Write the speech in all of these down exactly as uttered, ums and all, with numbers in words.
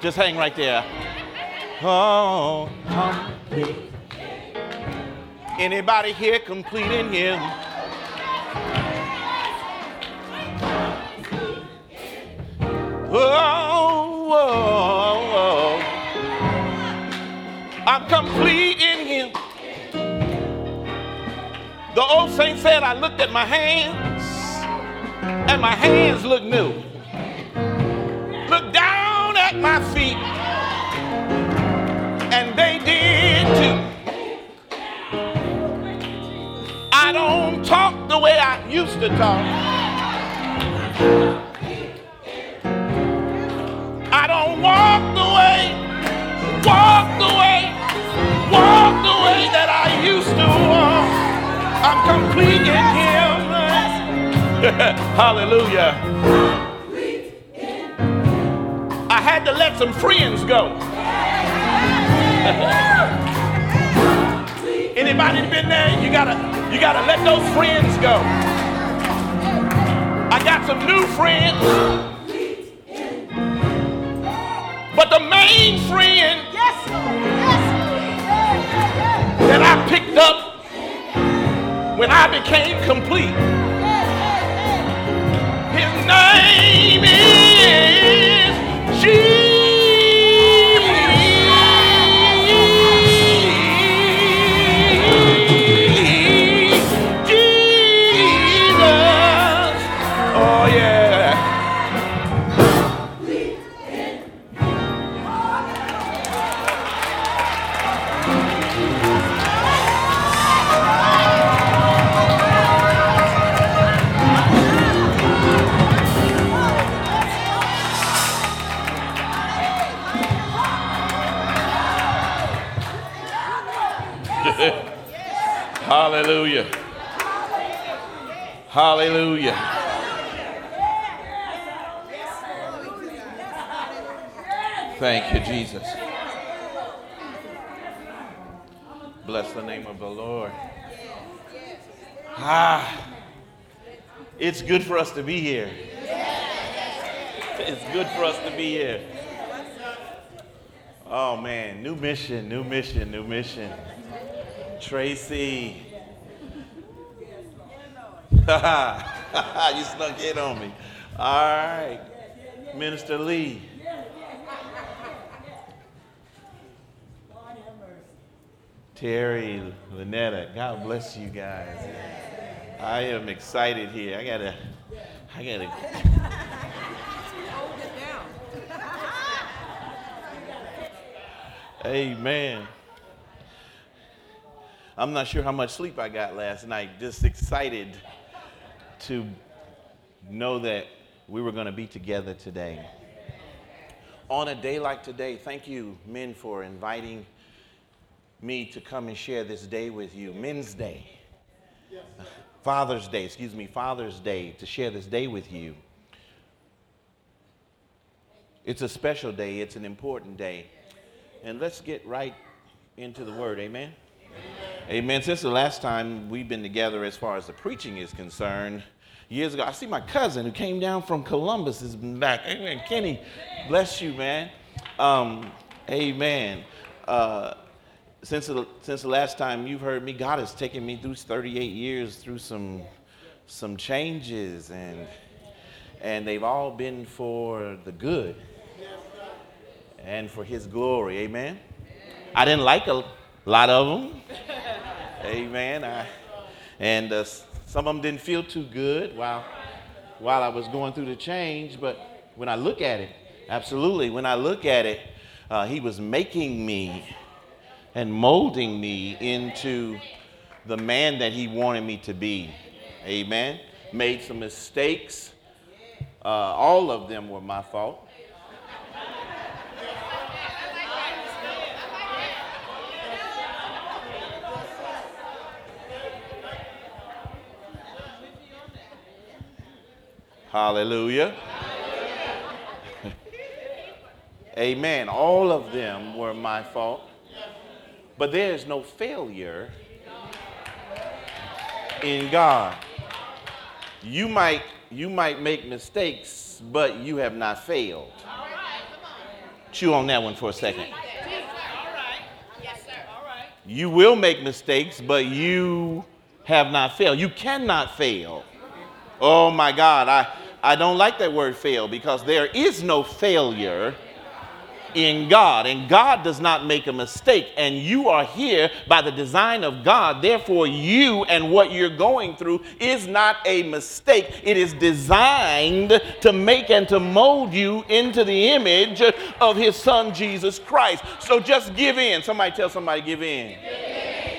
Just hang right there. Oh, complete. Anybody here completing Him? Oh, oh, oh. I'm complete in Him. The old saint said, I looked at my hands, and my hands look new. Look down at my feet, and they did too. I don't talk the way I used to talk. I don't walk the way, walk the way, walk the way that I used to walk. I'm complete in Him. Hallelujah. I had to let some friends go. Anybody been there? You gotta, you gotta let those friends go. I got some new friends, but the main friend that I picked up when I became complete, His name is Jesus. Hallelujah. Hallelujah. Thank you, Jesus. Bless the name of the Lord. Ah, it's good for us to be here. It's good for us to be here. Oh, man. New mission, new mission, new mission. Tracy. You snuck in on me. All right. Minister Lee. Terry, Lynetta, God bless you guys. I am excited here. I gotta, I gotta. Amen. I'm not sure how much sleep I got last night. Just excited to know that we were going to be together today. On a day like today, thank you, men, for inviting me to come and share this day with you. Men's Day. Father's Day, excuse me, Father's Day, to share this day with you. It's a special day. It's an important day. And let's get right into the Word. Amen? Amen. Since the last time we've been together as far as the preaching is concerned, years ago, I see my cousin who came down from Columbus is back. Amen. Kenny, bless you, man. Um, amen. Uh, since, the, since the last time you've heard me, God has taken me through thirty-eight years through some some changes, and and they've all been for the good and for His glory. Amen. I didn't like a lot of them. Amen. I, and uh, some of them didn't feel too good while while I was going through the change. But when I look at it, absolutely, when I look at it, uh, He was making me and molding me into the man that He wanted me to be. Amen. Made some mistakes. Uh, all of them were my fault. Hallelujah. Hallelujah. Amen. All of them were my fault. But there is no failure in God. You might, you might make mistakes, but you have not failed. Chew on that one for a second. You will make mistakes, but you have not failed. You cannot fail. Oh my God, I, I don't like that word fail, because there is no failure in God, and God does not make a mistake, and you are here by the design of God. Therefore, you and what you're going through is not a mistake. It is designed to make and to mold you into the image of his son, Jesus Christ. So just give in. Somebody tell somebody, give in. Give in.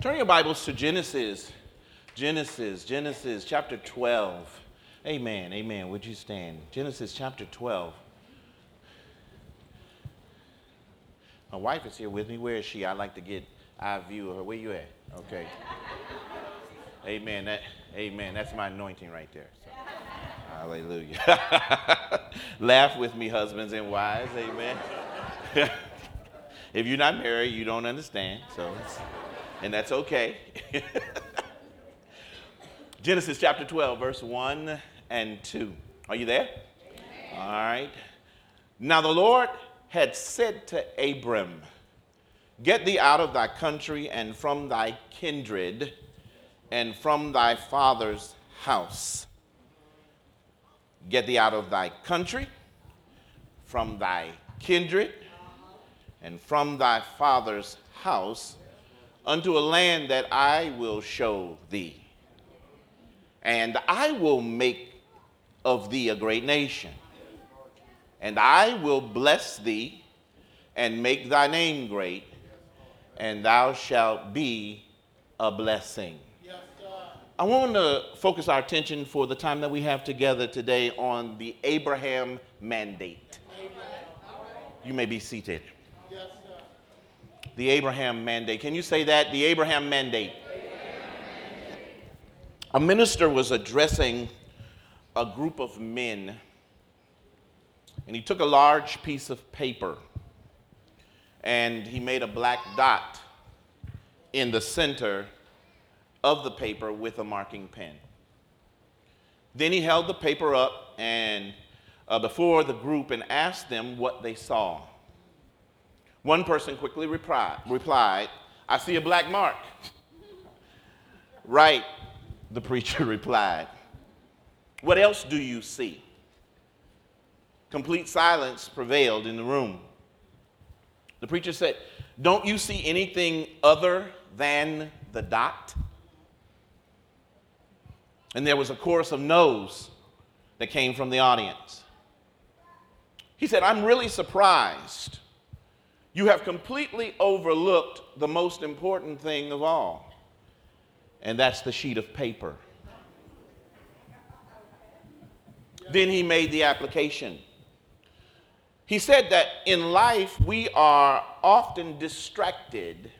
Turn your Bibles to Genesis. Genesis, Genesis chapter twelve. Amen, amen. Would you stand? Genesis chapter twelve. My wife is here with me. Where is she? I'd like to get our view of her. Where you at? Okay. Amen. That, amen. That's my anointing right there. So. Hallelujah. Laugh with me, husbands and wives. Amen. If you're not married, you don't understand. So, it's, and that's okay. Genesis chapter twelve, verse one and two. Are you there? Amen. All right. Now the Lord had said to Abram, "Get thee out of thy country and from thy kindred and from thy father's house." Get thee out of thy country, from thy kindred, and from thy father's house, unto a land that I will show thee. And I will make of thee a great nation, and I will bless thee and make thy name great, and thou shalt be a blessing. Yes, God. I want to focus our attention for the time that we have together today on the Abraham Mandate. Amen. You may be seated. Yes, sir. The Abraham Mandate. Can you say that? The Abraham Mandate. A minister was addressing a group of men, and he took a large piece of paper and he made a black dot in the center of the paper with a marking pen. Then he held the paper up and uh, before the group and asked them what they saw. One person quickly replied, replied, "I see a black mark." "Right," the preacher replied. "What else do you see?" Complete silence prevailed in the room. The preacher said, "Don't you see anything other than the dot?" And there was a chorus of no's that came from the audience. He said, "I'm really surprised. You have completely overlooked the most important thing of all. And that's the sheet of paper." Then he made the application. He said that in life we are often distracted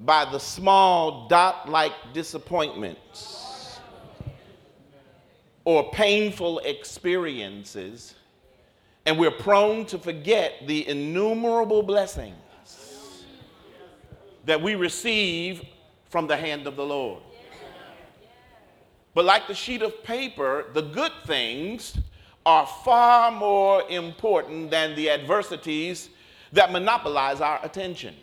by the small dot-like disappointments or painful experiences, and we're prone to forget the innumerable blessings that we receive from the hand of the Lord. But like the sheet of paper, the good things are far more important than the adversities that monopolize our attention.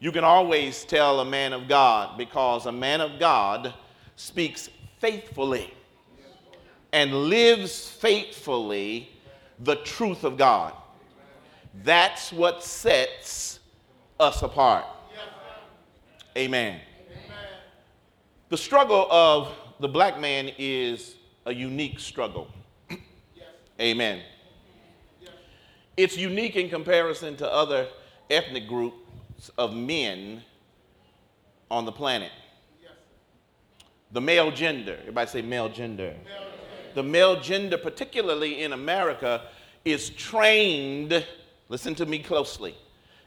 You can always tell a man of God, because a man of God speaks faithfully and lives faithfully the truth of God. That's what sets us apart. Amen. Amen. The struggle of the black man is a unique struggle. Yes. Amen. Yes. It's unique in comparison to other ethnic groups of men on the planet. Yes. The male gender, everybody say male gender. male gender. The male gender, particularly in America, is trained, listen to me closely,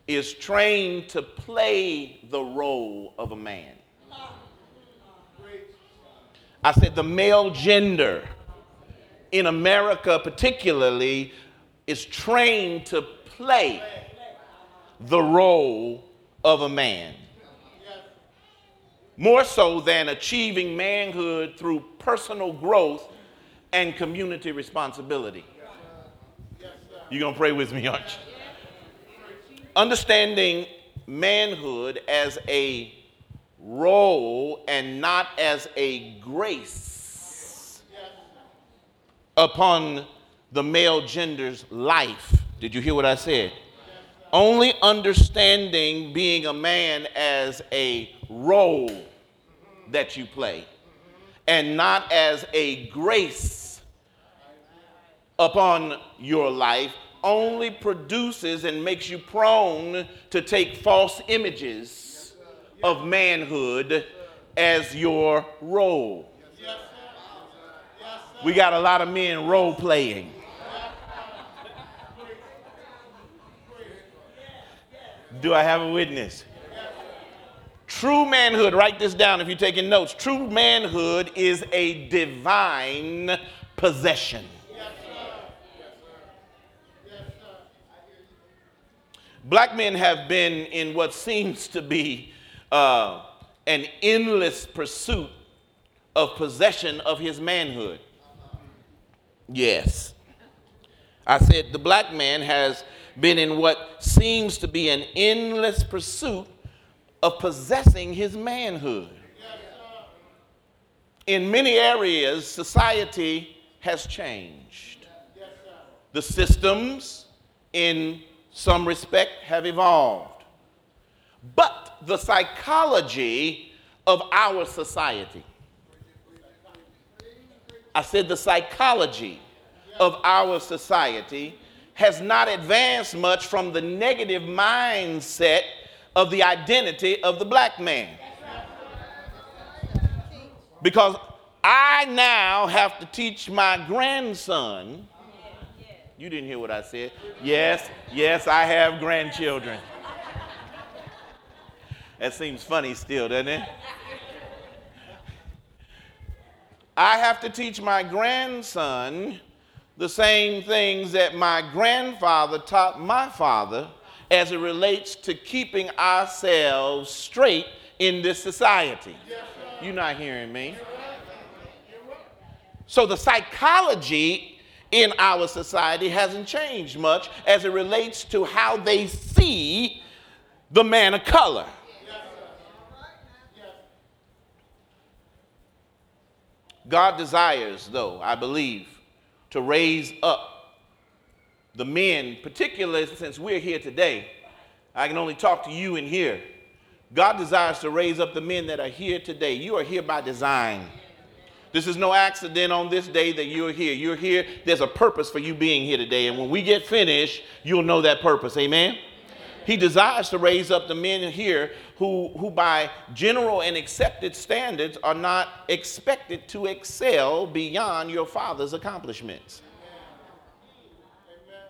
is trained to play the role of a man. I said the male gender in America particularly is trained to play the role of a man. more so than achieving manhood through personal growth and community responsibility. You're going to pray with me, aren't you? Understanding manhood as a role and not as a grace upon the male gender's life. Did you hear what I said? Only understanding being a man as a role that you play and not as a grace upon your life only produces and makes you prone to take false images of manhood as your role. We got a lot of men role playing. Do I have a witness? True manhood, write this down if you're taking notes. True manhood is a divine possession. Yes, sir. Yes, sir. Yes, sir. Black men have been in what seems to be uh, an endless pursuit of possession of his manhood. Yes. I said the black man has been in what seems to be an endless pursuit of possessing his manhood. In many areas, society has changed. The systems, in some respect, have evolved. But the psychology of our society, I said the psychology of our society has not advanced much from the negative mindset of the identity of the black man. Because I now have to teach my grandson. You didn't hear what I said. Yes, yes, I have grandchildren. That seems funny still, doesn't it? I have to teach my grandson the same things that my grandfather taught my father as it relates to keeping ourselves straight in this society. You're not hearing me. So the psychology in our society hasn't changed much as it relates to how they see the man of color. God desires, though, I believe, to raise up the men, particularly since we're here today. I can only talk to you in here. God desires to raise up the men that are here today. You are here by design. This is no accident on this day that you're here. You're here. There's a purpose for you being here today. And when we get finished, you'll know that purpose. Amen? He desires to raise up the men here who, who by general and accepted standards are not expected to excel beyond your father's accomplishments.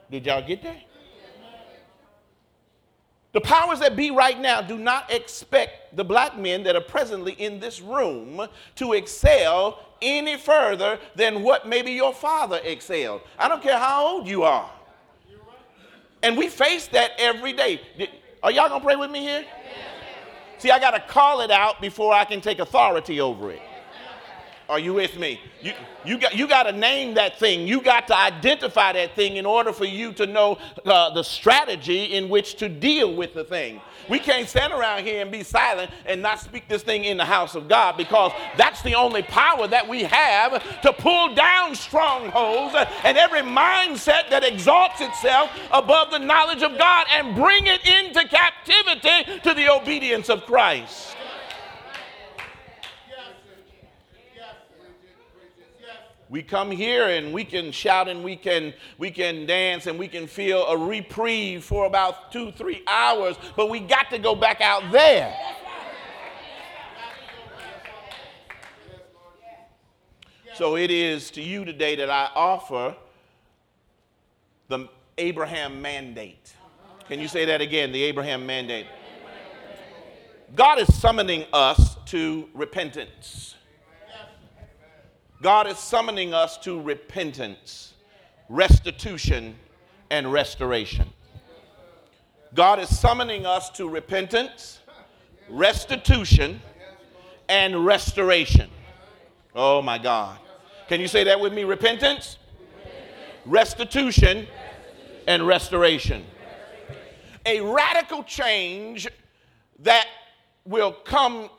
Did y'all get that? The powers that be right now do not expect the black men that are presently in this room to excel any further than what maybe your father excelled. I don't care how old you are. And we face that every day. Are y'all going to pray with me here? Yeah. See, I got to call it out before I can take authority over it. Are you with me? You, you got you got to name that thing. You got to identify that thing in order for you to know uh, the strategy in which to deal with the thing. We can't stand around here and be silent and not speak this thing in the house of God, because that's the only power that we have to pull down strongholds and every mindset that exalts itself above the knowledge of God and bring it into captivity to the obedience of Christ. We come here and we can shout and we can we can dance and we can feel a reprieve for about two, three hours, but we got to go back out there. So it is to you today that I offer the Abraham Mandate. Can you say that again? The Abraham Mandate. God is summoning us to repentance. God is summoning us to repentance, restitution, and restoration. God is summoning us to repentance, restitution, and restoration. Oh, my God. Can you say that with me? Repentance, restitution, and restoration. A radical change that will come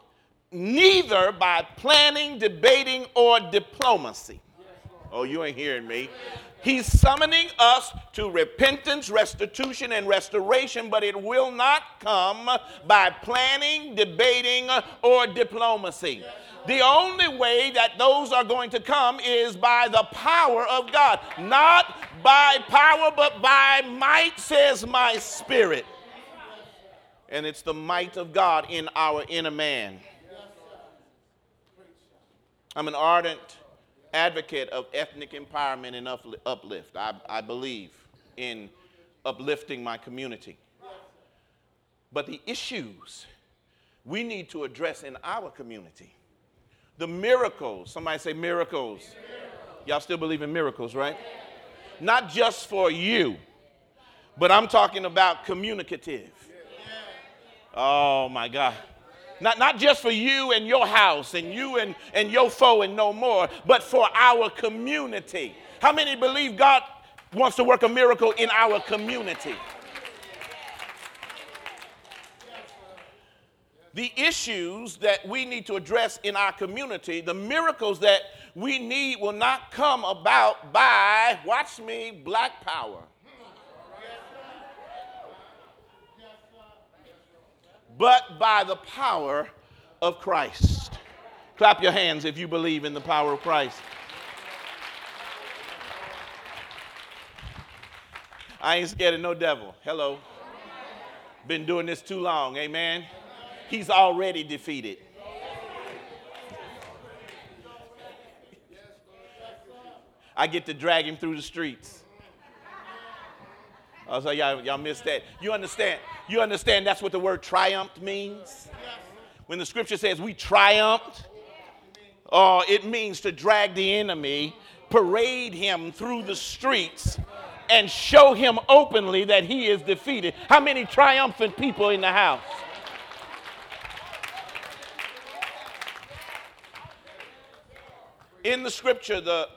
neither by planning, debating, or diplomacy. Oh, you ain't hearing me. He's summoning us to repentance, restitution, and restoration, but it will not come by planning, debating, or diplomacy. The only way that those are going to come is by the power of God. Not by power, but by might, says my spirit. And it's the might of God in our inner man. I'm an ardent advocate of ethnic empowerment and uplift. I, I believe in uplifting my community. But the issues we need to address in our community, the miracles, somebody say miracles. miracles. Y'all still believe in miracles, right? Yeah. Not just for you, but I'm talking about communicative. Yeah. Oh, my God. Not, not just for you and your house and you and, and your foe and no more, but for our community. How many believe God wants to work a miracle in our community? The issues that we need to address in our community, the miracles that we need will not come about by, watch me, black power. But by the power of Christ. Clap your hands if you believe in the power of Christ. I ain't scared of no devil. Hello. Been doing this too long. Amen. He's already defeated. I get to drag him through the streets. Oh, so y'all, y'all missed that. You understand? You understand that's what the word triumphed means? When the scripture says we triumphed, oh, it means to drag the enemy, parade him through the streets, and show him openly that he is defeated. How many triumphant people in the house? In the scripture, the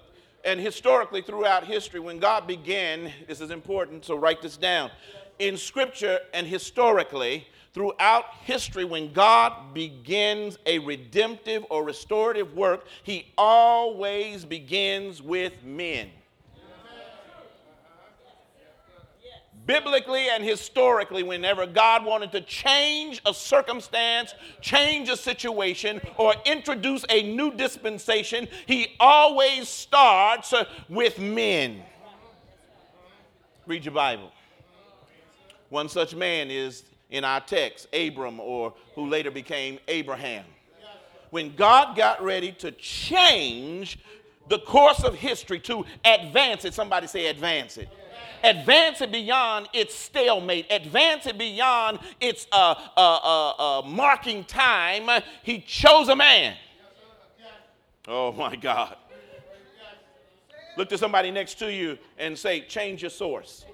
and historically throughout history, when God began, this is important, so write this down. In scripture and historically, throughout history, when God begins a redemptive or restorative work, he always begins with men. Biblically and historically, whenever God wanted to change a circumstance, change a situation, or introduce a new dispensation, he always starts with men. Read your Bible. One such man is in our text, Abram, or who later became Abraham. When God got ready to change the course of history, to advance it, somebody say advance it. Advance it beyond its stalemate. Advance it beyond its uh, uh, uh, uh, marking time. He chose a man. Oh, my God. Look to somebody next to you and say, change your source.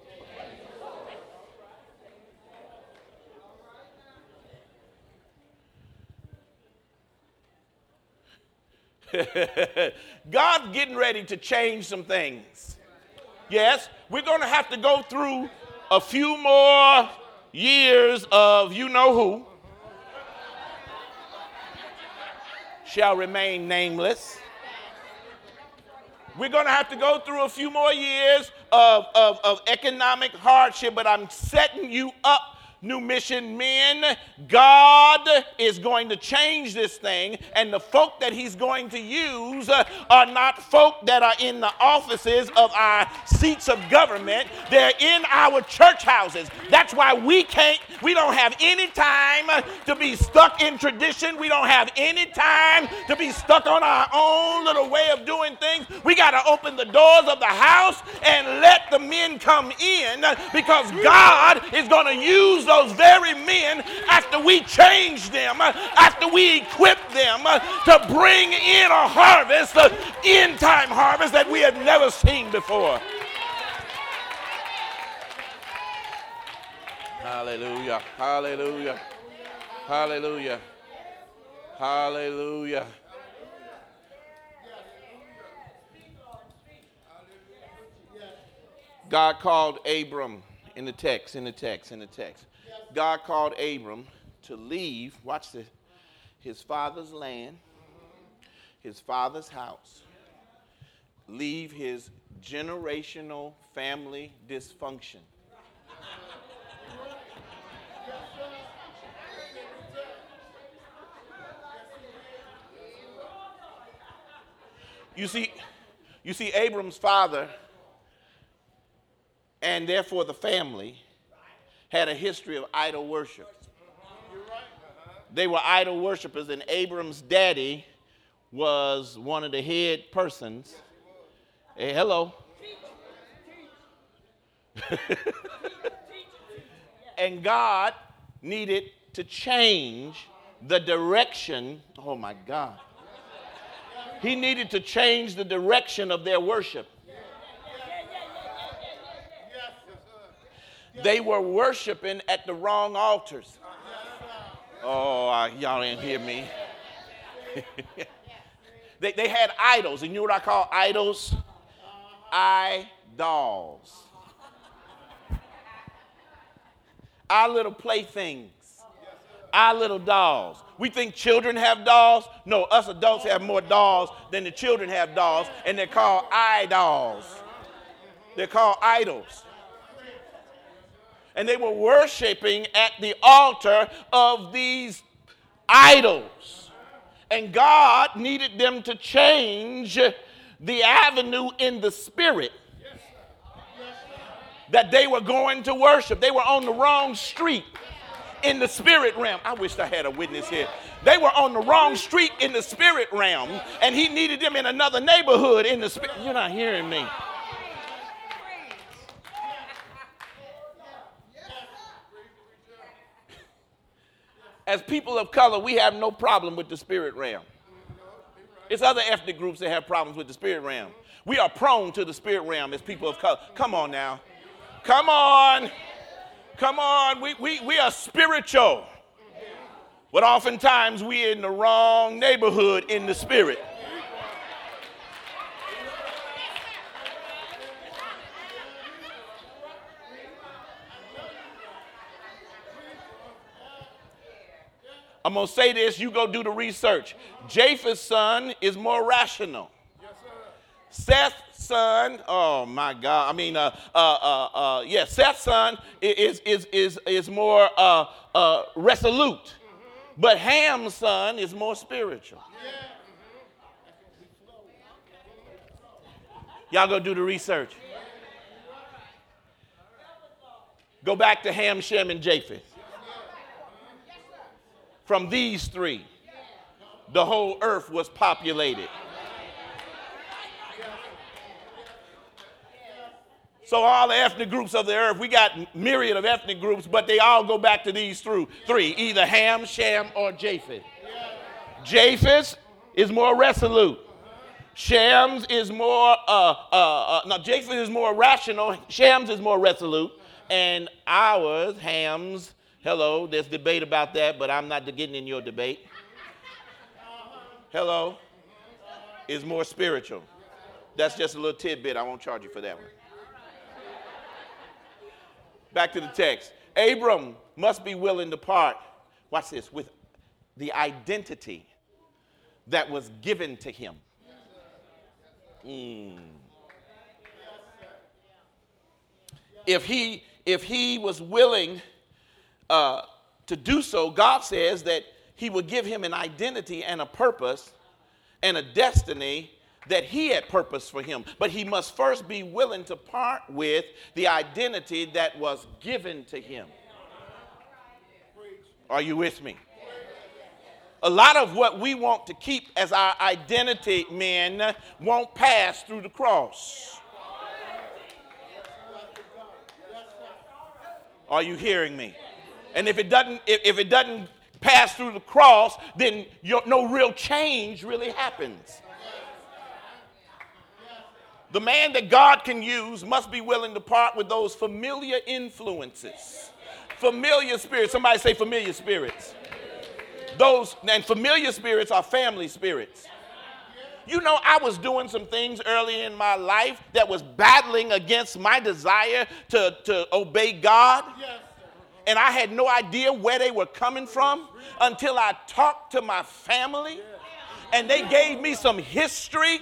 God's getting ready to change some things. Yes, we're going to have to go through a few more years of you know who shall remain nameless. We're going to have to go through a few more years of, of, of economic hardship, but I'm setting you up, New Mission men. God is going to change this thing, and the folk that he's going to use are not folk that are in the offices of our seats of government. They're in our church houses. That's why we can't, we don't have any time to be stuck in tradition. We don't have any time to be stuck on our own little way of doing things. We got to open the doors of the house and let the men come in, because God is going to use those very men after we change them, after we equip them to bring in a harvest, an end-time harvest that we have never seen before. Hallelujah, hallelujah, hallelujah. Hallelujah. God called Abram in the text, in the text, in the text. God called Abram to leave, watch this, his father's land, his father's house, leave his generational family dysfunction. You see, you see Abram's father, and therefore the family, had a history of idol worship. They were idol worshipers, and Abram's daddy was one of the head persons. Hey, hello. And God needed to change the direction. Oh, my God. He needed to change the direction of their worship. They were worshiping at the wrong altars. Oh, uh, y'all didn't hear me. they, they had idols, and you know what I call idols? Idols. Our little playthings. Our little dolls. We think children have dolls. No, us adults have more dolls than the children have dolls, and they're called idols. They're called idols. And they were worshiping at the altar of these idols. And God needed them to change the avenue in the spirit that they were going to worship. They were on the wrong street in the spirit realm. I wish I had a witness here. They were on the wrong street in the spirit realm, and he needed them in another neighborhood in the spirit. You're not hearing me. As people of color, we have no problem with the spirit realm. It's other ethnic groups that have problems with the spirit realm. We are prone to the spirit realm as people of color. Come on now. Come on. Come on. We, we, we are spiritual. But oftentimes we're in the wrong neighborhood in the spirit. I'm going to say this, you go do the research. Japheth's son is more rational. Yes, sir. Seth's son, oh my God, I mean, uh, uh, uh, uh, yeah, Seth's son is, is, is, is more uh, uh, resolute. Mm-hmm. But Ham's son is more spiritual. Yeah. Mm-hmm. Y'all go do the research. Yeah. Go back to Ham, Shem, and Japheth. From these three, the whole earth was populated. So all the ethnic groups of the earth, we got myriad of ethnic groups, but they all go back to these three, three, either Ham, Shem, or Japheth. Japheth is more resolute. Shem's is more, uh, uh, uh, no, Japheth is more rational. Shem's is more resolute. And ours, Ham's, hello, there's debate about that, but I'm not getting in your debate. Hello, is more spiritual. That's just a little tidbit. I won't charge you for that one. Back to the text. Abram must be willing to part, watch this, with the identity that was given to him. Mm. If he, if he was willing Uh, to do so, God says that he would give him an identity and a purpose and a destiny that he had purposed for him. But he must first be willing to part with the identity that was given to him. Are you with me? A lot of what we want to keep as our identity, men, won't pass through the cross. Are you hearing me? And if it doesn't, if, if it doesn't pass through the cross, then your, no real change really happens. The man that God can use must be willing to part with those familiar influences, familiar spirits. Somebody say familiar spirits. Those and familiar spirits are family spirits. You know, I was doing some things early in my life that was battling against my desire to, to obey God. Yes. And I had no idea where they were coming from until I talked to my family. And they gave me some history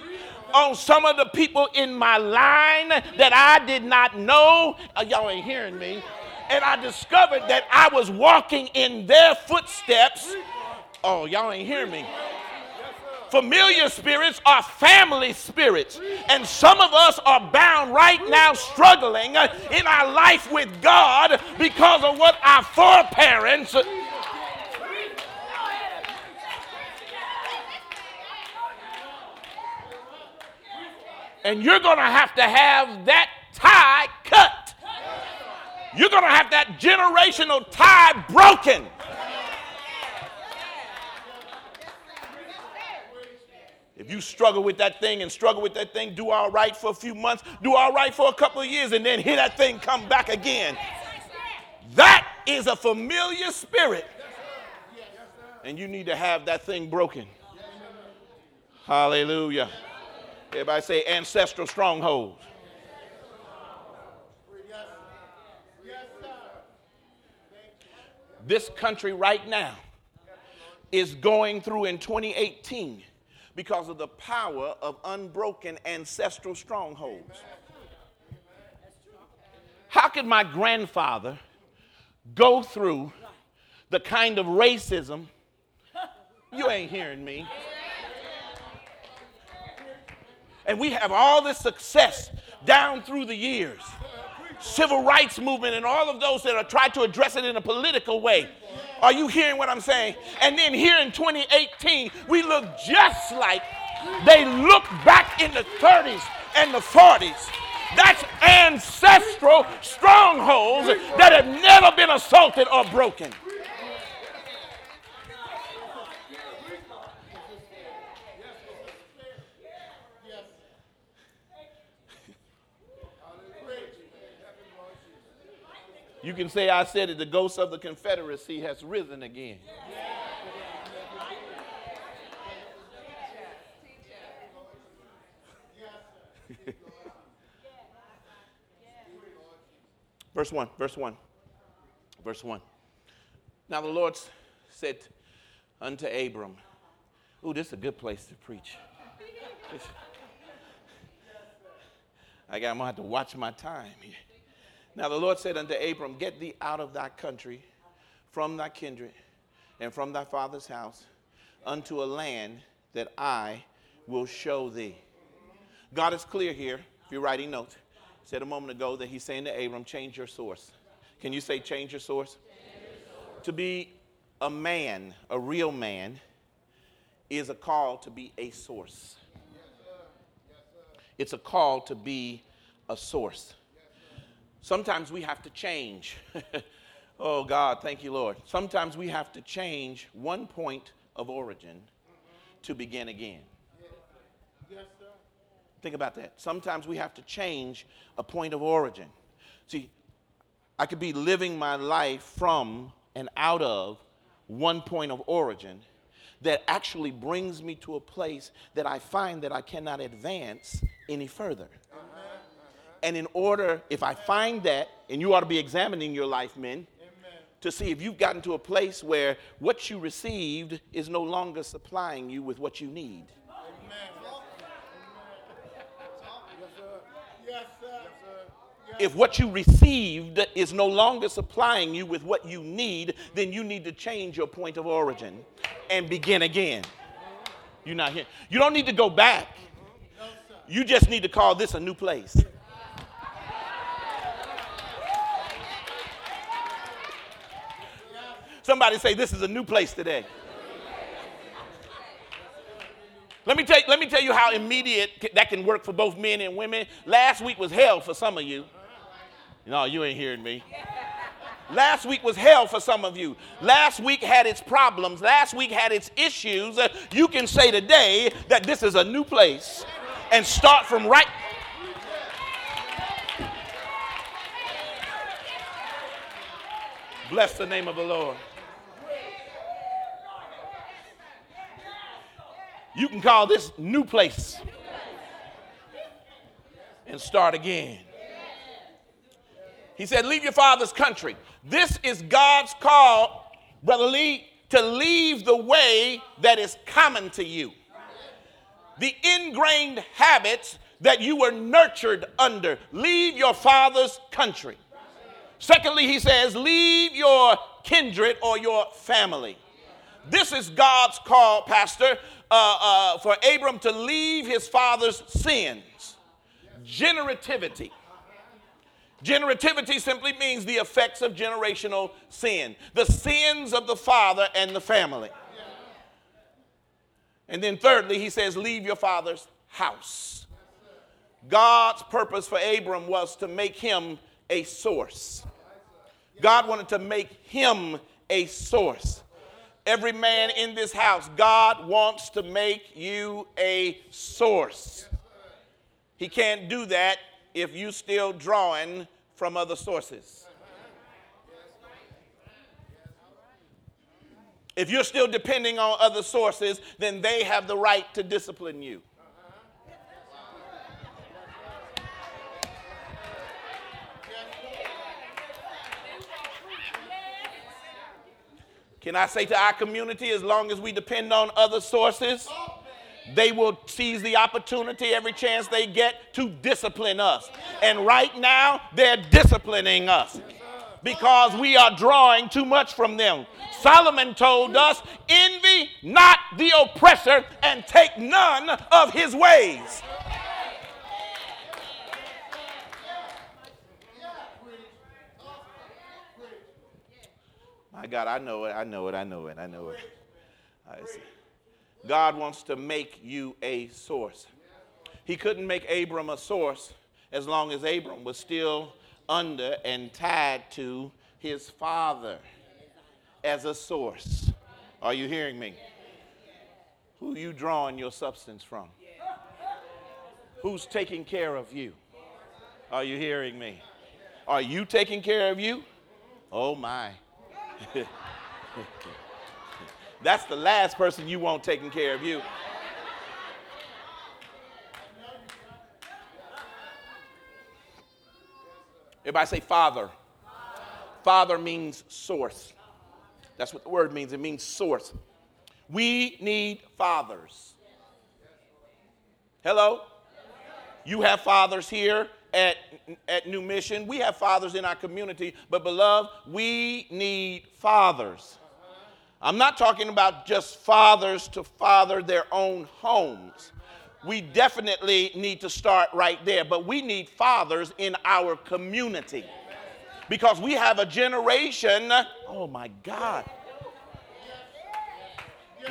on some of the people in my line that I did not know. Uh, y'all ain't hearing me. And I discovered that I was walking in their footsteps. Oh, y'all ain't hearing me. Familiar spirits are family spirits. And some of us are bound right now, struggling in our life with God because of what our foreparents. And you're going to have to have that tie cut. You're going to have that generational tie broken. If you struggle with that thing and struggle with that thing, do all right for a few months, do all right for a couple of years, and then hear that thing come back again. That is a familiar spirit. And you need to have that thing broken. Hallelujah. Everybody say ancestral strongholds. This country right now is going through in twenty eighteen because of the power of unbroken ancestral strongholds. How could my grandfather go through the kind of racism? You ain't hearing me. And we have all this success down through the years. Civil rights movement and all of those that are trying to address it in a political way. Are you hearing what I'm saying? And then here in twenty eighteen, we look just like they look back in the thirties and the forties. That's ancestral strongholds that have never been assaulted or broken. You can say, I said it, the ghost of the Confederacy has risen again. verse one, verse one, verse one. Now the Lord said unto Abram, ooh, this is a good place to preach. I got, I'm going to have to watch my time here. Now the Lord said unto Abram, get thee out of thy country, from thy kindred, and from thy father's house, unto a land that I will show thee. God is clear here, if you're writing notes. He said a moment ago that he's saying to Abram, change your source. Can you say change your source? Change your source. To be a man, a real man, is a call to be a source. Yes, sir. Yes, sir. It's a call to be a source. Sometimes we have to change. Oh, God, thank you, Lord. Sometimes we have to change one point of origin to begin again. Yes, sir. Think about that. Sometimes we have to change a point of origin. See, I could be living my life from and out of one point of origin that actually brings me to a place that I find that I cannot advance any further. And in order, if I find that, and you ought to be examining your life, men, amen, to see if you've gotten to a place where what you received is no longer supplying you with what you need. Amen. Yes, sir. If what you received is no longer supplying you with what you need, then you need to change your point of origin and begin again. You're not here. You don't need to go back. You just need to call this a new place. Somebody say, this is a new place today. Let me tell you, let me tell you how immediate that can work for both men and women. Last week was hell for some of you. No, you ain't hearing me. Last week was hell for some of you. Last week had its problems. Last week had its issues. You can say today that this is a new place and start from right. Bless the name of the Lord. You can call this new place and start again. He said, leave your father's country. This is God's call, Brother Lee, to leave the way that is common to you. The ingrained habits that you were nurtured under. Leave your father's country. Secondly, he says, leave your kindred or your family. This is God's call, Pastor, uh, uh, for Abram to leave his father's sins. Generativity. Generativity simply means the effects of generational sin, the sins of the father and the family. And then thirdly, he says, leave your father's house. God's purpose for Abram was to make him a source. God wanted to make him a source. Every man in this house, God wants to make you a source. He can't do that if you're still drawing from other sources. If you're still depending on other sources, then they have the right to discipline you. Can I say to our community, as long as we depend on other sources, they will seize the opportunity every chance they get to discipline us. And right now, they're disciplining us because we are drawing too much from them. Solomon told us, envy not the oppressor and take none of his ways. My God, I know it, I know it, I know it, I know it. I see. God wants to make you a source. He couldn't make Abram a source as long as Abram was still under and tied to his father as a source. Are you hearing me? Who you drawing your substance from? Who's taking care of you? Are you hearing me? Are you taking care of you? Oh my. That's the last person you want taking care of you. Everybody say father. Father means source. That's what the word means. It means source. We need fathers. Hello? You have fathers here At, at New Mission. We have fathers in our community, but beloved, we need fathers. I'm not talking about just fathers to father their own homes. We definitely need to start right there, but we need fathers in our community because we have a generation. Oh my God.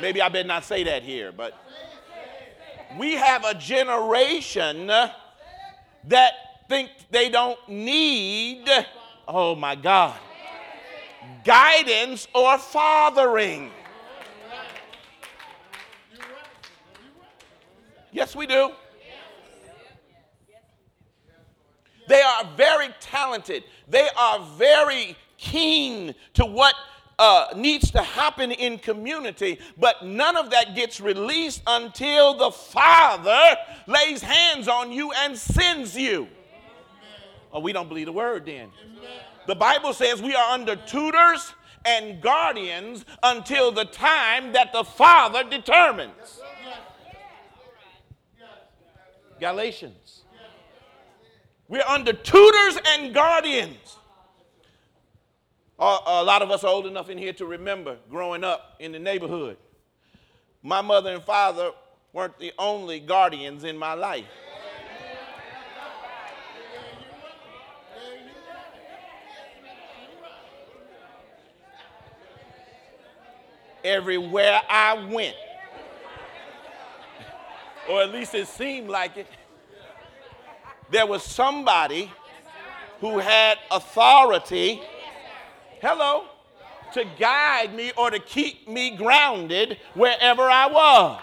Maybe I better not say that here, but we have a generation that think they don't need, oh my God, guidance or fathering. Yes, we do. They are very talented. They are very keen to what uh, needs to happen in community, but none of that gets released until the Father lays hands on you and sends you. Oh, we don't believe the word then. Amen. The Bible says we are under tutors and guardians until the time that the Father determines. Galatians. We're under tutors and guardians. A lot of us are old enough in here to remember growing up in the neighborhood. My mother and father weren't the only guardians in my life. Everywhere I went, or at least it seemed like it, there was somebody who had authority, hello, to guide me or to keep me grounded wherever I was.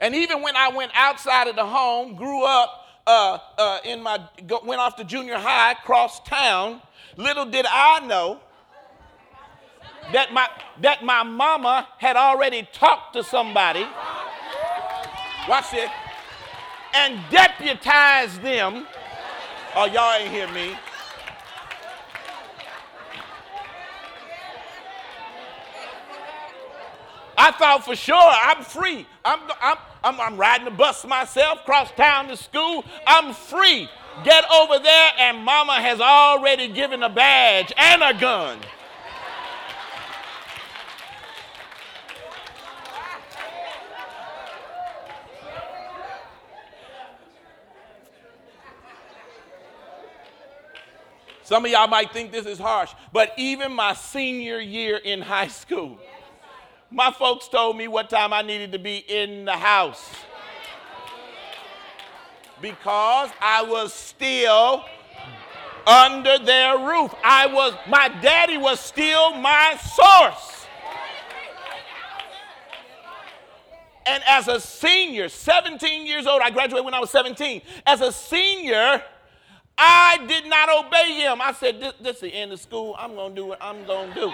And even when I went outside of the home, grew up, Uh, uh, in my go, went off to junior high, crossed town. Little did I know that my that my mama had already talked to somebody. Watch this. And deputized them. Oh, y'all ain't hear me. I thought for sure I'm free. I'm I'm I'm, I'm riding the bus myself, cross town to school. I'm free. Get over there, and mama has already given a badge and a gun. Some of y'all might think this is harsh, but even my senior year in high school, my folks told me what time I needed to be in the house because I was still under their roof. I was, my daddy was still my source. And as a senior, seventeen years old, I graduated when I was seventeen. As a senior, I did not obey him. I said, this, this is the end of school. I'm going to do what I'm going to do.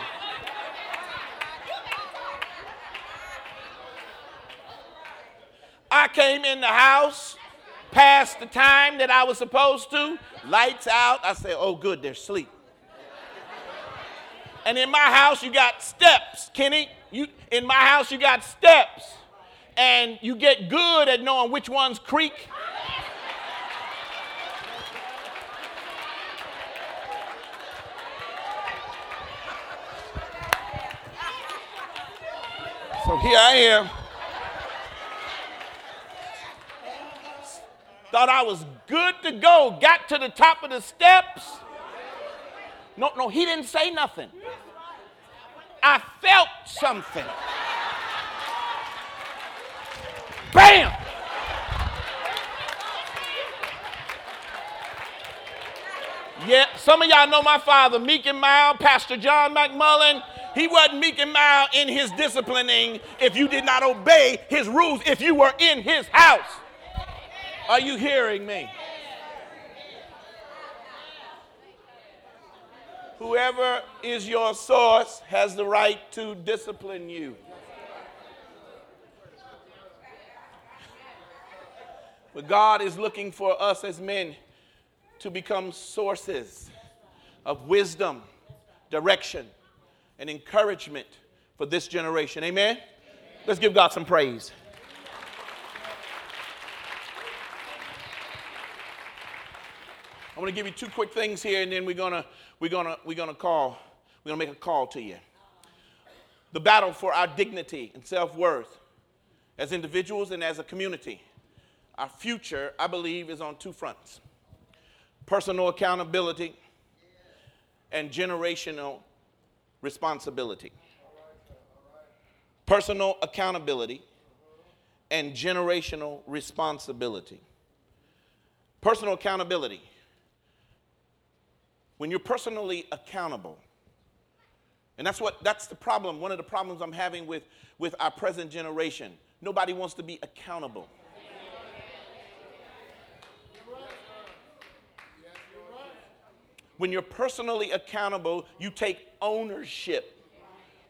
I came in the house, past the time that I was supposed to, lights out. I said, oh, good, they're asleep. And in my house, you got steps, Kenny. You, in my house, you got steps. And you get good at knowing which ones creak. So here I am. Thought I was good to go. Got to the top of the steps. No, no, he didn't say nothing. I felt something. Bam! Yeah, some of y'all know my father, meek and mild, Pastor John McMullen. He wasn't meek and mild in his disciplining if you did not obey his rules, if you were in his house. Are you hearing me? Whoever is your source has the right to discipline you. But God is looking for us as men to become sources of wisdom, direction, and encouragement for this generation. Amen? Amen. Let's give God some praise. I want to give you two quick things here, and then we're gonna we're gonna we're gonna call. We're gonna make a call to you. The battle for our dignity and self-worth as individuals and as a community. Our future, I believe, is on two fronts: personal accountability and generational responsibility. Personal accountability and generational responsibility. Personal accountability. When you're personally accountable, and that's what that's the problem, one of the problems I'm having with, with our present generation. Nobody wants to be accountable. When you're personally accountable, you take ownership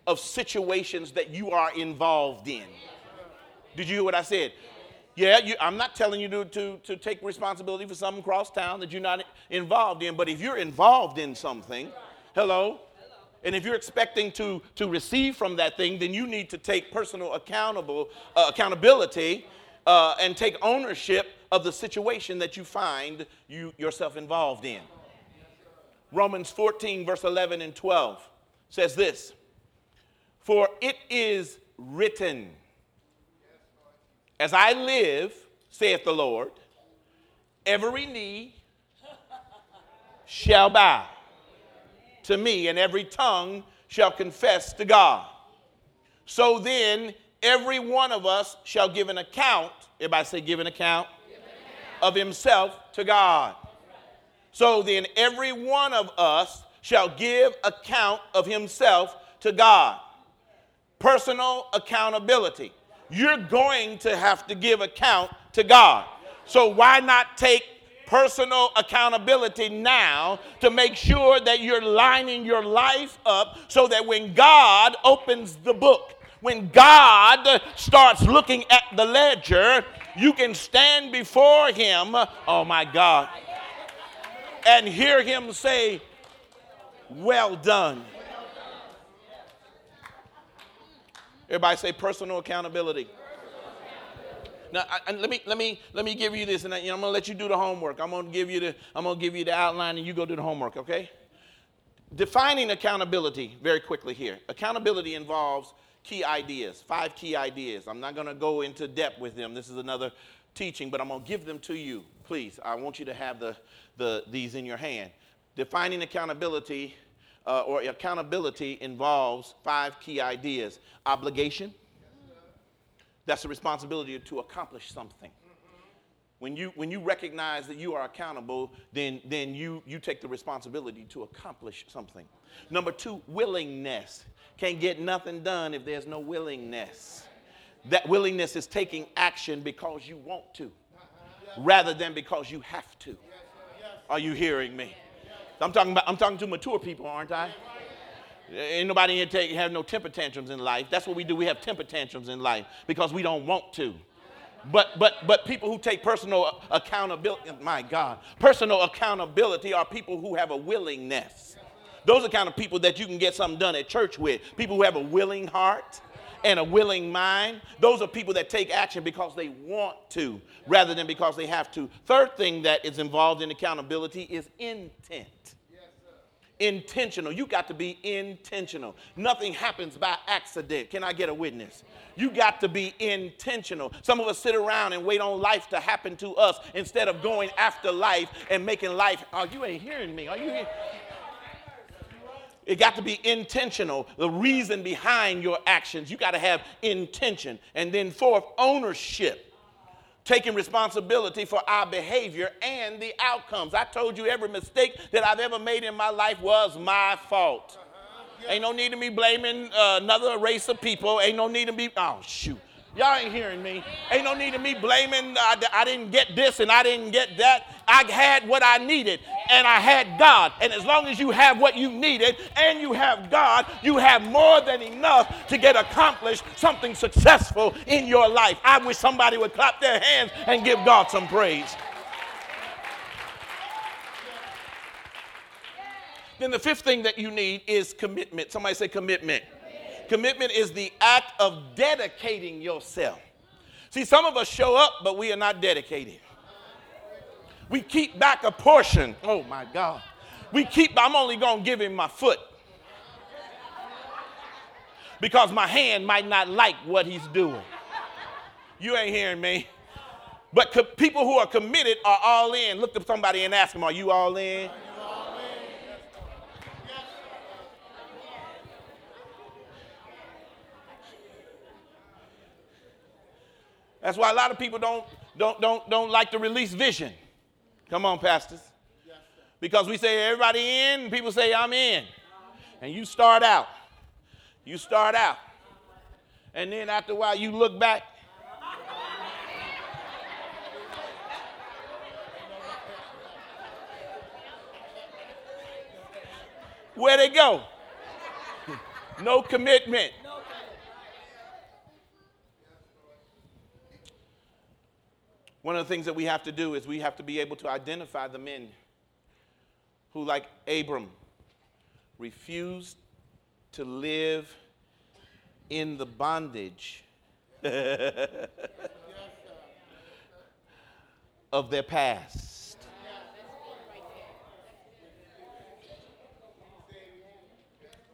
of situations that you are involved in. Did you hear what I said? Yeah, you, I'm not telling you to, to, to take responsibility for something across town that you're not involved in, but if you're involved in something, hello, and if you're expecting to, to receive from that thing, then you need to take personal accountable uh, accountability uh, and take ownership of the situation that you find you yourself involved in. Romans fourteen, verse eleven and twelve says this: for it is written, as I live, saith the Lord, every knee shall bow to me, and every tongue shall confess to God. So then, every one of us shall give an account, everybody say give an account, give an account. Of himself to God. So then every one of us shall give account of himself to God. Personal accountability. You're going to have to give account to God. So why not take personal accountability now to make sure that you're lining your life up so that when God opens the book, when God starts looking at the ledger, you can stand before him, oh my God, and hear him say, well done. Everybody say personal accountability. Now, I, I, let me let me let me give you this, and I, you know, I'm gonna let you do the homework. I'm gonna give you the I'm gonna give you the outline, and you go do the homework. Okay? Defining accountability very quickly here. Accountability involves key ideas, five key ideas. I'm not gonna go into depth with them. This is another teaching, but I'm gonna give them to you. Please, I want you to have the the these in your hand. Defining accountability uh, or accountability involves five key ideas: obligation. That's the responsibility to accomplish something. Mm-hmm. When you when you recognize that you are accountable, then, then you, you take the responsibility to accomplish something. Number two, willingness. Can't get nothing done if there's no willingness. That willingness is taking action because you want to, rather than because you have to. Are you hearing me? I'm talking about I'm talking to mature people, aren't I? Ain't nobody here take, have no temper tantrums in life. That's what we do. We have temper tantrums in life because we don't want to. But but but people who take personal accountability, my God, personal accountability are people who have a willingness. Those are kind of people that you can get something done at church with. People who have a willing heart and a willing mind. Those are people that take action because they want to rather than because they have to. Third thing that is involved in accountability is intent. Intentional. You got to be intentional. Nothing happens by accident. Can I get a witness? You got to be intentional. Some of us sit around and wait on life to happen to us instead of going after life and making life. Oh, you ain't hearing me. Are you hearing? It got to be intentional. The reason behind your actions. You got to have intention. And then fourth, ownership. Taking responsibility for our behavior and the outcomes. I told you every mistake that I've ever made in my life was my fault. Uh-huh. Yeah. Ain't no need to be blaming uh, another race of people. Ain't no need to be, oh, shoot. Y'all ain't hearing me. Ain't no need to be blaming, uh, I didn't get this and I didn't get that. I had what I needed and I had God. And as long as you have what you needed and you have God, you have more than enough to get accomplished something successful in your life. I wish somebody would clap their hands and give God some praise. Then the fifth thing that you need is commitment. Somebody say commitment. Commitment is the act of dedicating yourself. See, some of us show up, but we are not dedicated. We keep back a portion. Oh, my God. We keep, I'm only going to give him my foot because my hand might not like what he's doing. You ain't hearing me. But co- people who are committed are all in. Look to somebody and ask them, are you all in? That's why a lot of people don't don't don't don't like to release vision. Come on, pastors. Because we say everybody in, and people say I'm in. And you start out. You start out. And then after a while you look back. Where'd they go? No commitment. One of the things that we have to do is we have to be able to identify the men who, like Abram, refused to live in the bondage of their past.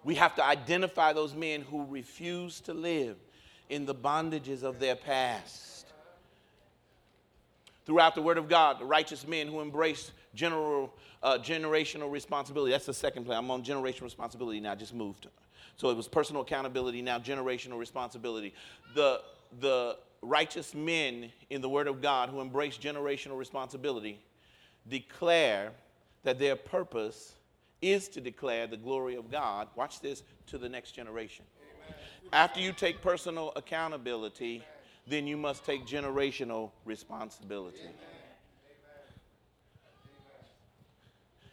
We have to identify those men who refuse to live in the bondages of their past. Throughout the Word of God, the righteous men who embrace general, uh, generational responsibility. That's the second plan. I'm on generational responsibility now. I just moved. So it was personal accountability, now generational responsibility. The, the righteous men in the Word of God who embrace generational responsibility declare that their purpose is to declare the glory of God, watch this, to the next generation. Amen. After you take personal accountability, then you must take generational responsibility. Amen.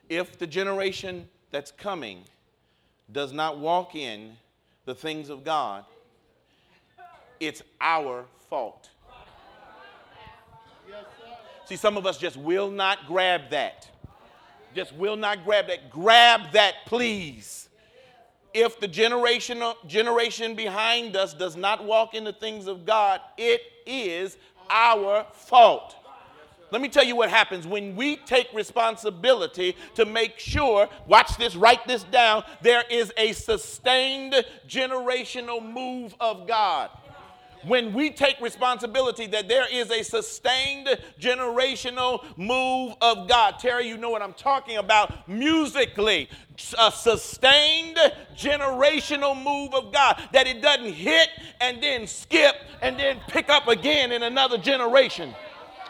if the generation that's coming does not walk in the things of God, it's our fault. See, some of us just will not grab that. Just will not grab that. Grab that, please. If the generation, generation behind us does not walk in the things of God, it is our fault. Let me tell you what happens when we take responsibility to make sure, watch this, write this down, there is a sustained generational move of God. When we take responsibility that there is a sustained generational move of God. Terry, you know what I'm talking about musically. A sustained generational move of God. That it doesn't hit and then skip and then pick up again in another generation.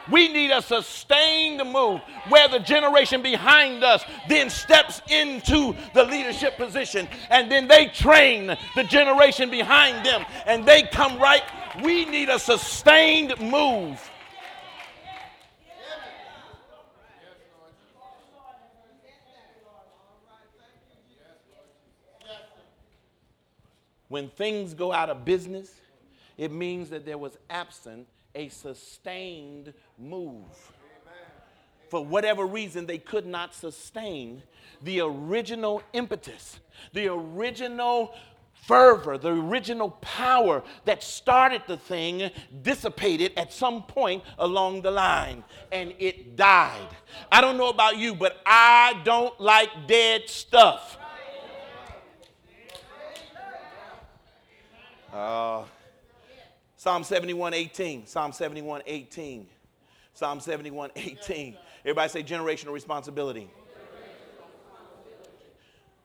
We need a sustained move where the generation behind us then steps into the leadership position and then they train the generation behind them and they come right. We need a sustained move. When things go out of business, it means that there was absent a sustained move. For whatever reason, they could not sustain the original impetus, the original fervor, the original power that started the thing dissipated at some point along the line, and it died. I don't know about you, but I don't like dead stuff. Oh. Uh, Psalm seventy-one, eighteen. Psalm seventy-one, eighteen. Psalm seventy-one, eighteen. Everybody say generational responsibility.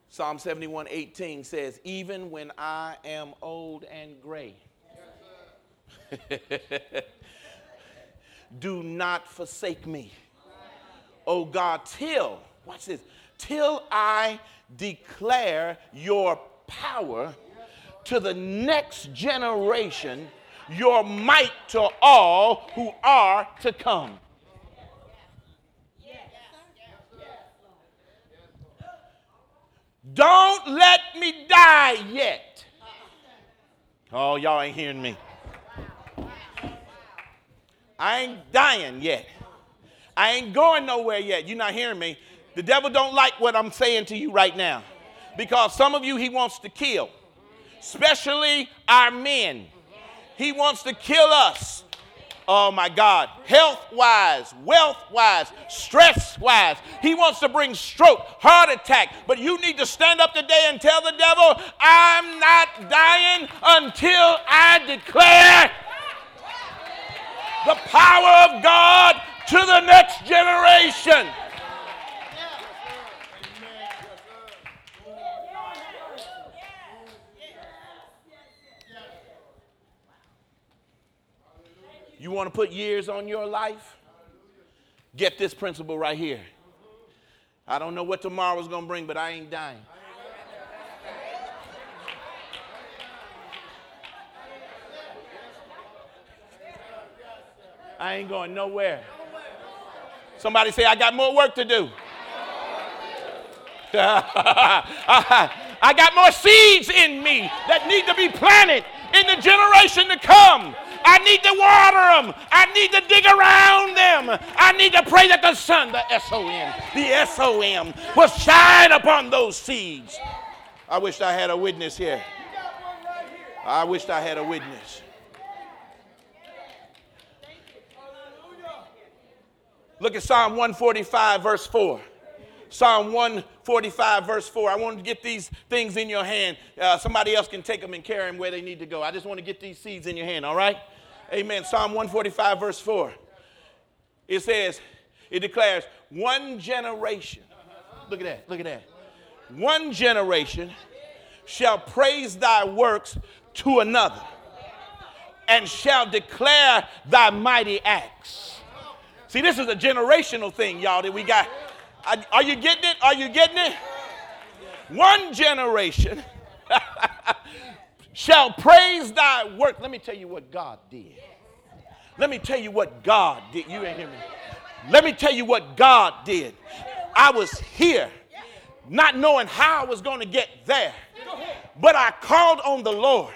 Psalm seventy-one, eighteen says, even when I am old and gray, do not forsake me, O God, till, watch this, till I declare your power to the next generation, your might to all who are to come. Don't let me die yet. Oh, y'all ain't hearing me. I ain't dying yet. I ain't going nowhere yet. You're not hearing me. The devil don't like what I'm saying to you right now, because some of you he wants to kill, especially our men. He wants to kill us. Oh, my God. Health-wise, wealth-wise, stress-wise. He wants to bring stroke, heart attack. But you need to stand up today and tell the devil, I'm not dying until I declare the power of God to the next generation. You want to put years on your life? Get this principle right here. I don't know what tomorrow's going to bring, but I ain't dying. I ain't going nowhere. Somebody say, I got more work to do. I got more seeds in me that need to be planted in the generation to come. I need to water them. I need to dig around them. I need to pray that the sun, the S O M, the S O M, will shine upon those seeds. I wished I had a witness here. I wished I had a witness. Look at Psalm one forty-five, verse four. Psalm one forty-five, verse four. I want to get these things in your hand. Uh, somebody else can take them and carry them where they need to go. I just want to get these seeds in your hand, all right? Amen. Psalm one forty-five, verse four. It says, it declares, one generation. Look at that, look at that. One generation shall praise thy works to another and shall declare thy mighty acts. See, this is a generational thing, y'all, that we got. I, are you getting it? Are you getting it? One generation shall praise thy work. Let me tell you what God did. Let me tell you what God did. You ain't hear me. Let me tell you what God did. I was here, not knowing how I was going to get there. But I called on the Lord.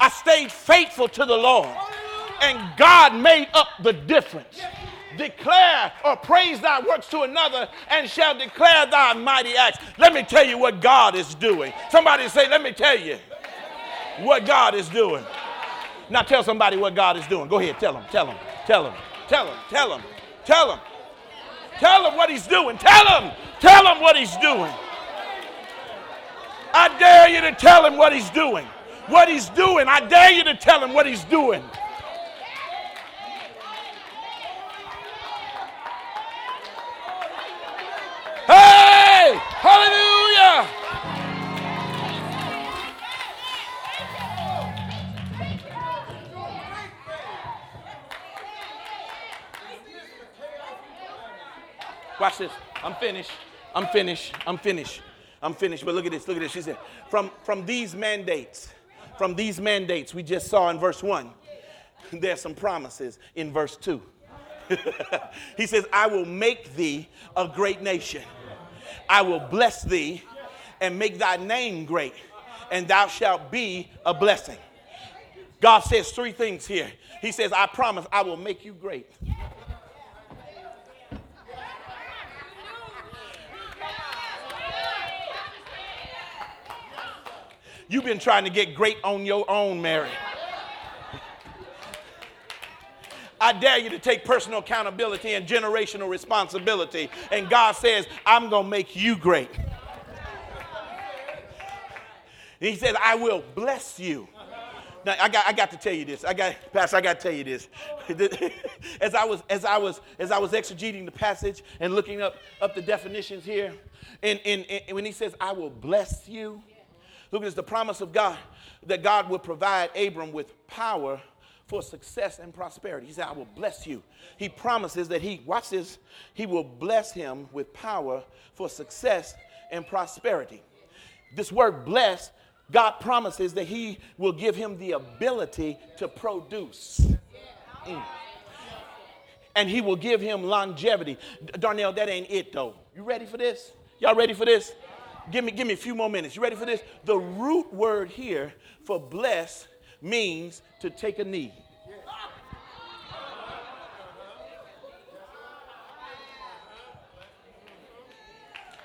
I stayed faithful to the Lord. And God made up the difference. Declare or praise thy works to another and shall declare thy mighty acts. Let me tell you what God is doing. Somebody say, let me tell you what God is doing. Now tell somebody what God is doing. Go ahead, tell them, tell them, tell them, tell them, tell them, tell them. Tell them what he's doing. Tell them, tell them what he's doing. I dare you to tell him what he's doing. What he's doing, I dare you to tell him what he's doing. Hey! Hallelujah! Watch this. I'm finished. I'm finished. I'm finished. I'm finished. But look at this. Look at this. She said, from, from these mandates, from these mandates we just saw in verse one, there's some promises in verse two. He says, I will make thee a great nation. I will bless thee and make thy name great, and thou shalt be a blessing. God says three things here. He says, I promise I will make you great. You've been trying to get great on your own, Mary. I dare you to take personal accountability and generational responsibility. And God says, I'm going to make you great. And he says, I will bless you. Now, I got, I got to tell you this. I got, Pastor, I got to tell you this. As I was, as I was, as I was exegeting the passage and looking up, up the definitions here, and, and, and when he says, I will bless you, look, it's the promise of God that God would provide Abram with power for success and prosperity. He said, I will bless you. He promises that he, watch this, he will bless him with power for success and prosperity. This word bless, God promises that he will give him the ability to produce. Mm. And he will give him longevity. Darnell, that ain't it though. You ready for this? Y'all ready for this? Give me, give me a few more minutes. You ready for this? The root word here for bless means to take a knee.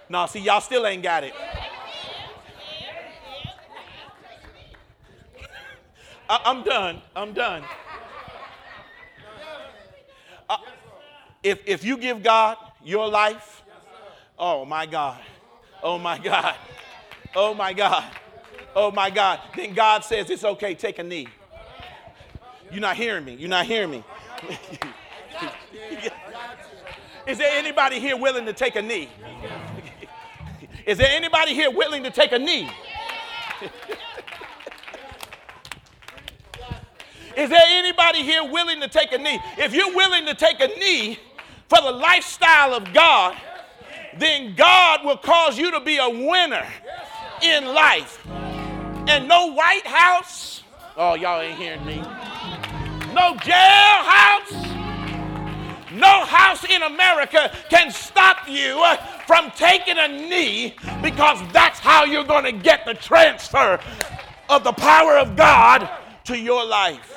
No, see, y'all still ain't got it. I, I'm done. I'm done. Uh, if if you give God your life, oh my God, oh my God, oh my God. Oh, my God. Then God says, it's okay. Take a knee. You're not hearing me. You're not hearing me. Is there anybody here willing to take a knee? Is there anybody here willing to take a knee? Is there anybody here willing to take a knee? If you're willing to take a knee for the lifestyle of God, then God will cause you to be a winner in life. And no White House, oh, y'all ain't hearing me. No jailhouse, no house in America can stop you from taking a knee, because that's how you're going to get the transfer of the power of God to your life.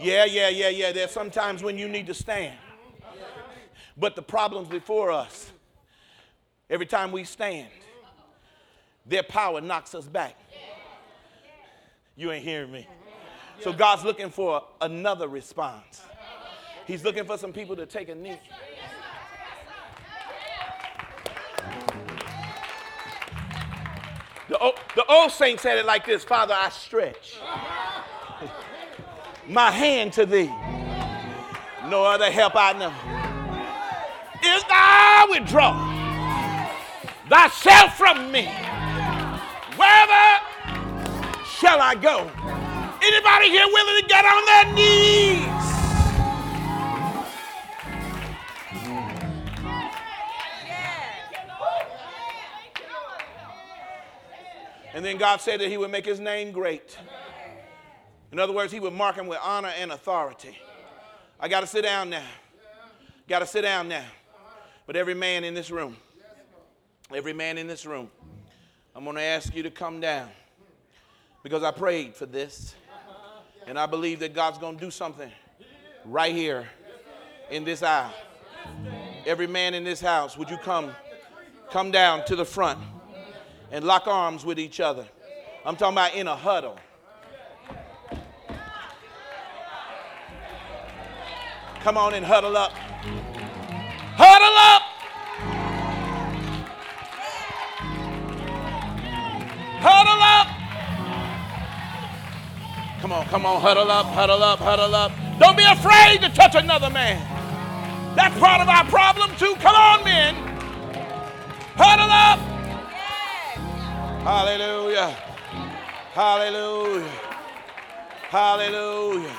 Yeah, yeah, yeah, yeah. There's sometimes when you need to stand. But the problems before us, every time we stand, their power knocks us back. You ain't hearing me. So God's looking for another response. He's looking for some people to take a knee. The old, the old saint said it like this, Father, I stretch my hand to thee. No other help I know. Is thou withdraw thyself from me? Wherever shall I go? Anybody here willing to get on their knees? And then God said that he would make his name great. In other words, he would mark him with honor and authority. I got to sit down now. Got to sit down now. But every man in this room, every man in this room, I'm going to ask you to come down, because I prayed for this, and I believe that God's going to do something right here in this aisle. Every man in this house, would you come, come down to the front and lock arms with each other? I'm talking about in a huddle. Come on and huddle up. Huddle up. Huddle up. Come on, come on, huddle up, huddle up, huddle up. Don't be afraid to touch another man. That's part of our problem too. Come on, men. Huddle up. Hallelujah. Hallelujah. Hallelujah.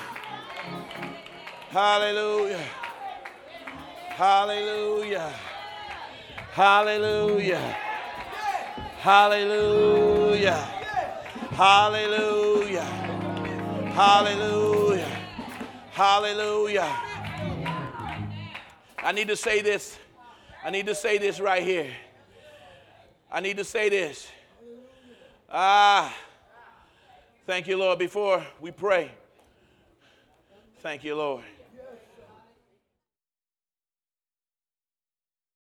Hallelujah. Hallelujah. Hallelujah. Hallelujah. Hallelujah. Hallelujah. Hallelujah. I need to say this. I need to say this right here. I need to say this. Ah, thank you, Lord, before we pray. Thank you, Lord.